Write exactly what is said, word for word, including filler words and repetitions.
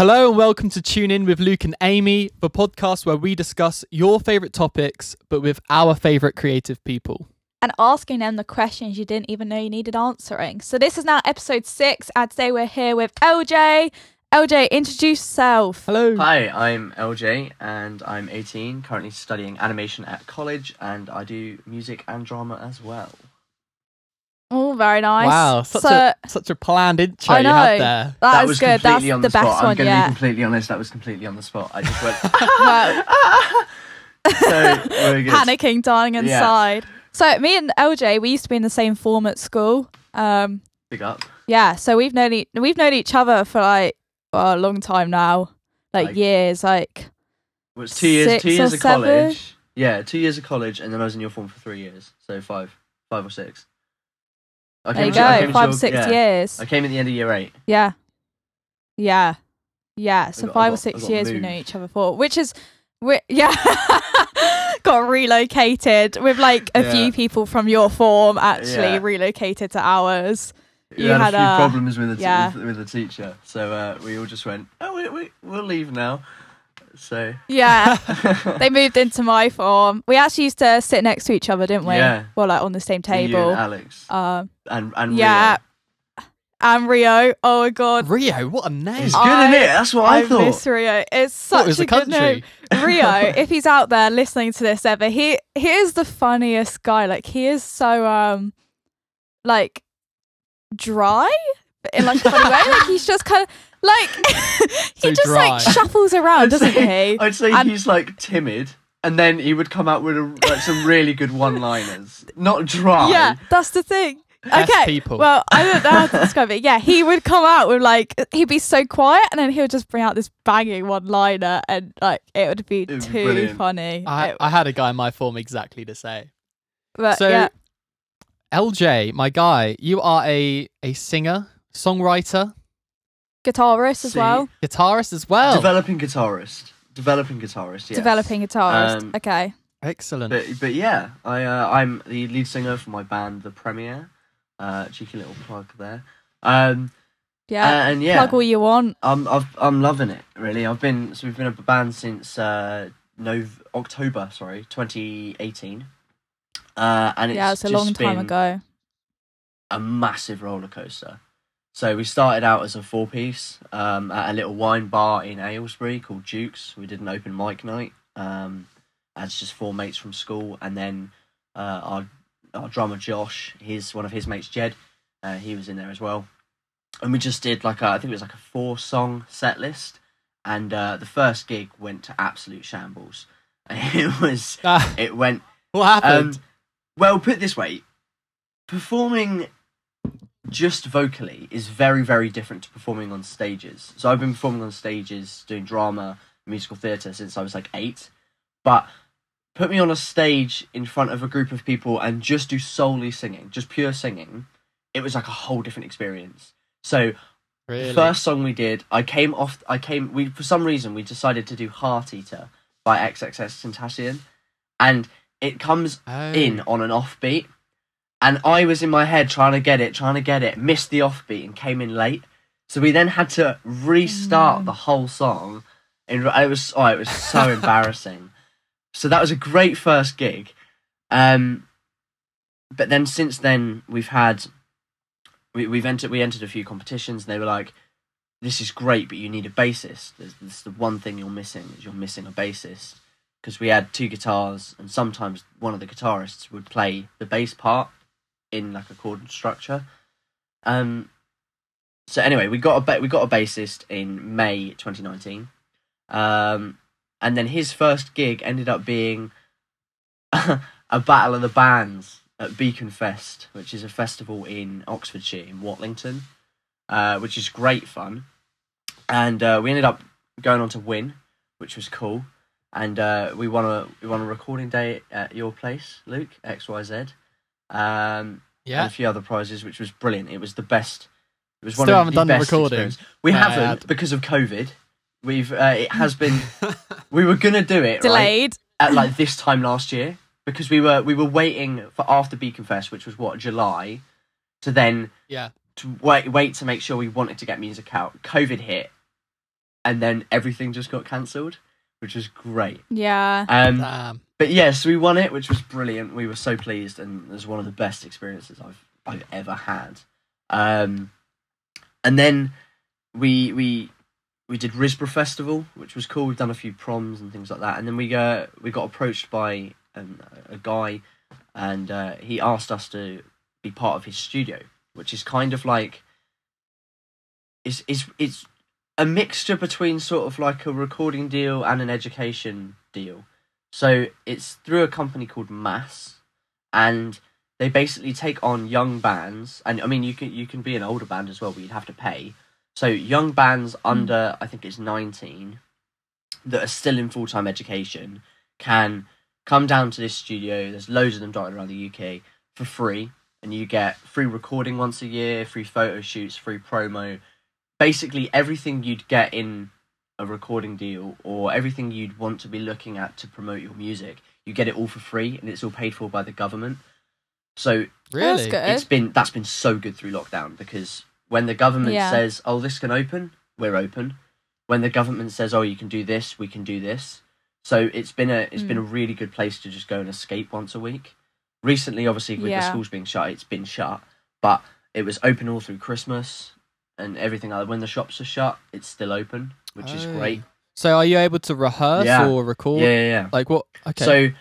Hello and welcome to Tune In with Luke and Amy, the podcast where we discuss your favourite topics, but with our favourite creative people. And asking them the questions you didn't even know you needed answering. So this is now episode six. And today we're here with L J. L J, introduce yourself. Hello. Hi, I'm L J and I'm eighteen, currently studying animation at college, and I do music and drama as well. Oh, very nice. Wow, such, so, a, such a planned intro I know, you had there. That, that was good. That's the, the best spot. one, I'm going to yeah. be completely honest, that was completely on the spot. I just went... so, very good. Panicking, dying inside. Yeah. So, me and L J, we used to be in the same form at school. Um, Big up. Yeah, so we've known, e- we've known each other for like well, a long time now. Like, like years, like well, it's two years, two years of seven? college. Yeah, two years of college, and then I was in your form for three years. So, five, five or six. I there you go, to, five or six yeah. years. I came at the end of year eight. Yeah. Yeah. Yeah, so got, five got, or six years moved. we know each other for, which is, we're, yeah, got relocated with like a yeah. few people from your form actually yeah. relocated to ours. You, you had, had a few a, problems with the, t- yeah. with, with the teacher, so uh, we all just went, oh, we, we, we'll leave now. So yeah, they moved into my form. We actually used to sit next to each other, didn't we? Yeah. Well, like on the same table. You and Alex. Um. And and yeah. Rio. And Rio. Oh my God. Rio. What a name. It's good, isn't it? That's what I, I thought. Miss Rio. It's such it a, a good name. Rio. If he's out there listening to this ever, he he is the funniest guy. Like he is so um, like dry in like a funny way. Like he's just kind of. Like, he so just, dry. like, shuffles around, I'd doesn't say, he? I'd say and he's, like, timid, and then he would come out with a, like, some really good one-liners. Not dry. Yeah, that's the thing. Best okay, people. Well, I don't know how to describe it. Yeah, he would come out with, like, he'd be so quiet, and then he would just bring out this banging one-liner, and, like, it would be It'd too be brilliant. funny. I, I had a guy in my form exactly the same. But, so, yeah. L J, my guy, you are a, a singer, songwriter... Guitarist as See, well. Guitarist as well. Developing guitarist. Developing guitarist. Yes. Developing guitarist. Um, okay. Excellent. But, but yeah, I uh, I'm the lead singer for my band, The Premier. Uh, cheeky little plug there. Um, yeah. Uh, and yeah, plug all you want. I'm I've, I'm loving it really. I've been so we've been a band since uh, Nov- October sorry twenty eighteen. Uh, and it's yeah, it's a just long time been ago. A massive roller coaster. So we started out as a four-piece um, at a little wine bar in Aylesbury called Duke's. We did an open mic night um, as just four mates from school. And then uh, our our drummer Josh, his one of his mates Jed, uh, he was in there as well. And we just did like a, I think it was like a four-song set list. And uh, the first gig went to absolute shambles. It was, ah, it went... What happened? Um, well, put it this way, performing... just vocally is very, very different to performing on stages. So I've been performing on stages, doing drama, musical theatre since I was like eight. But put me on a stage in front of a group of people and just do solely singing, just pure singing. It was like a whole different experience. So really? The first song we did, I came off, I came, we, for some reason, we decided to do Heart Eater by X X S Syntasian. And it comes oh. in on an offbeat. And I was in my head trying to get it, trying to get it, missed the offbeat and came in late. So we then had to restart mm. the whole song. And it was oh, it was so embarrassing. So that was a great first gig. Um, but then since then we've had we we've entered we entered a few competitions. And they were like, "This is great, but you need a bassist. There's, this is the one thing you're missing is you're missing a bassist." Because we had two guitars, and sometimes one of the guitarists would play the bass part in like a chord structure. Um, so anyway, we got a ba- we got a bassist in May twenty nineteen, um, and then his first gig ended up being a battle of the bands at Beacon Fest, which is a festival in Oxfordshire in Watlington, uh, which is great fun, and uh, we ended up going on to win, which was cool, and uh, we won a we won a recording day at your place, Luke, X Y Z. Um, yeah, and a few other prizes, which was brilliant. It was the best. It was one Still of haven't the done best the recording. Experience. We no, haven't because of COVID. We've uh, it has been. We were gonna do it delayed right, at like this time last year because we were we were waiting for after Beacon Fest, which was what July, to then yeah to wait wait to make sure we wanted to get music out. COVID hit, and then everything just got cancelled, which was great. Yeah. Um, um. But yes, we won it, which was brilliant. We were so pleased, and it was one of the best experiences I've I've ever had. Um, and then we we we did Risborough Festival, which was cool. We've done a few proms and things like that, and then we uh, we got approached by um, a guy, and uh, he asked us to be part of his studio, which is kind of like it's it's it's a mixture between sort of like a recording deal and an education deal. So it's through a company called Mass, and they basically take on young bands, and I mean you can you can be an older band as well, but you'd have to pay. So young bands under I think it's nineteen that are still in full time education can come down to this studio. There's loads of them dotted around the U K for free. And you get free recording once a year, free photo shoots, free promo. Basically everything you'd get in a recording deal or everything you'd want to be looking at to promote your music, you get it all for free, and it's all paid for by the government. So really? it's been that's been so good through lockdown, because when the government yeah. says, oh, this can open, we're open. When the government says, oh, you can do this, we can do this. So it's been a it's mm. been a really good place to just go and escape once a week. Recently, obviously, with yeah. the schools being shut, it's been shut. But it was open all through Christmas and everything. When the shops are shut, it's still open, which oh. is great. So are you able to rehearse yeah. or record? Yeah, yeah, yeah. Like what? Okay. So